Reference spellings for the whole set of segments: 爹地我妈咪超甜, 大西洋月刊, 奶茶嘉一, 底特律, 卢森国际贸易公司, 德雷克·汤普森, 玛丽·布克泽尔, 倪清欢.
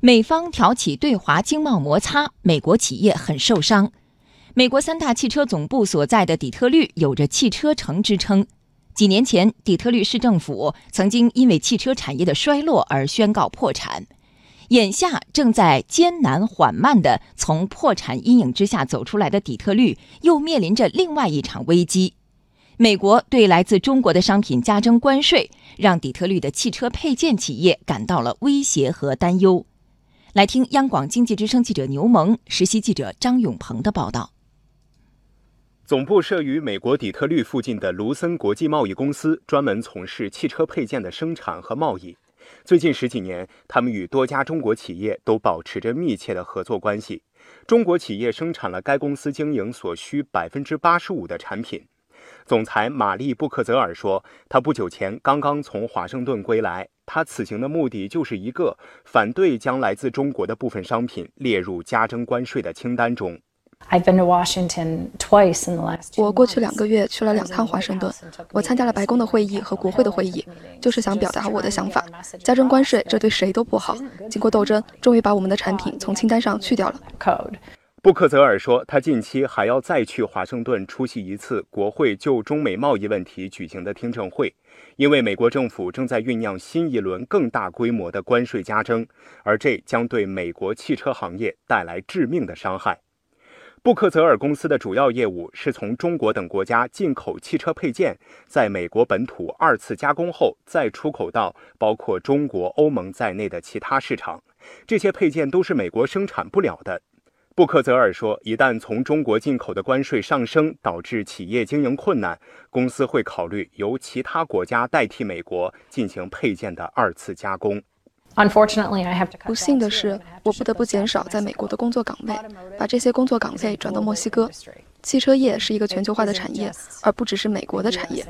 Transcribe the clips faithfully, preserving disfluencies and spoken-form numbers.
美方挑起对华经贸摩擦，美国企业很受伤。美国三大汽车总部所在的底特律有着汽车城之称。几年前，底特律市政府曾经因为汽车产业的衰落而宣告破产，眼下正在艰难缓慢地从破产阴影之下走出来的底特律，又面临着另外一场危机。美国对来自中国的商品加征关税，让底特律的汽车配件企业感到了威胁和担忧。来听央广经济之声记者牛萌、实习记者张永鹏的报道。总部设于美国底特律附近的卢森国际贸易公司专门从事汽车配件的生产和贸易。最近十几年，他们与多家中国企业都保持着密切的合作关系。中国企业生产了该公司经营所需 百分之八十五 的产品。总裁玛丽·布克泽尔说，他不久前刚刚从华盛顿归来，他此行的目的就是一个，反对将来自中国的部分商品列入加征关税的清单中。我过去两个月去了两趟华盛顿，我参加了白宫的会议和国会的会议，就是想表达我的想法。加征关税，这对谁都不好。经过斗争，终于把我们的产品从清单上去掉了。布克泽尔说，他近期还要再去华盛顿出席一次国会就中美贸易问题举行的听证会，因为美国政府正在酝酿新一轮更大规模的关税加征，而这将对美国汽车行业带来致命的伤害。布克泽尔公司的主要业务是从中国等国家进口汽车配件，在美国本土二次加工后再出口到包括中国、欧盟在内的其他市场，这些配件都是美国生产不了的。布克泽尔说，一旦从中国进口的关税上升导致企业经营困难，公司会考虑由其他国家代替美国进行配件的二次加工。不幸的是，我不得不减少在美国的工作岗位，把这些工作岗位转到墨西哥。汽车业是一个全球化的产业，而不只是美国的产业。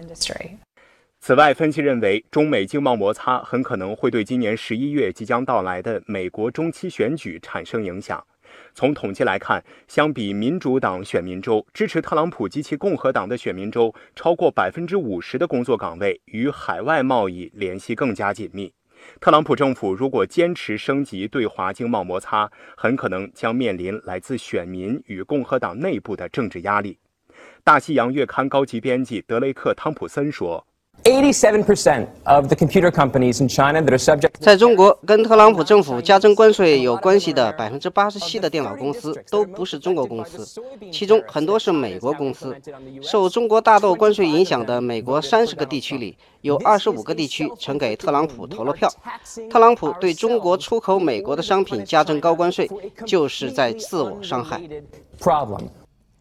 此外，分析认为，中美经贸摩擦很可能会对今年十一月即将到来的美国中期选举产生影响。从统计来看，相比民主党选民州，支持特朗普及其共和党的选民州，超过 百分之五十 的工作岗位与海外贸易联系更加紧密。特朗普政府如果坚持升级对华经贸摩擦，很可能将面临来自选民与共和党内部的政治压力。大西洋月刊高级编辑德雷克·汤普森说，在中国，跟特朗普政府加征关税有关系的 百分之八十七 的电脑公司都不是中国公司，其中很多是美国公司。受中国大豆关税影响的美国三十个地区里，有二十五个地区曾给特朗普投了票。特朗普对中国出口美国的商品加征高关税，就是在自我伤害。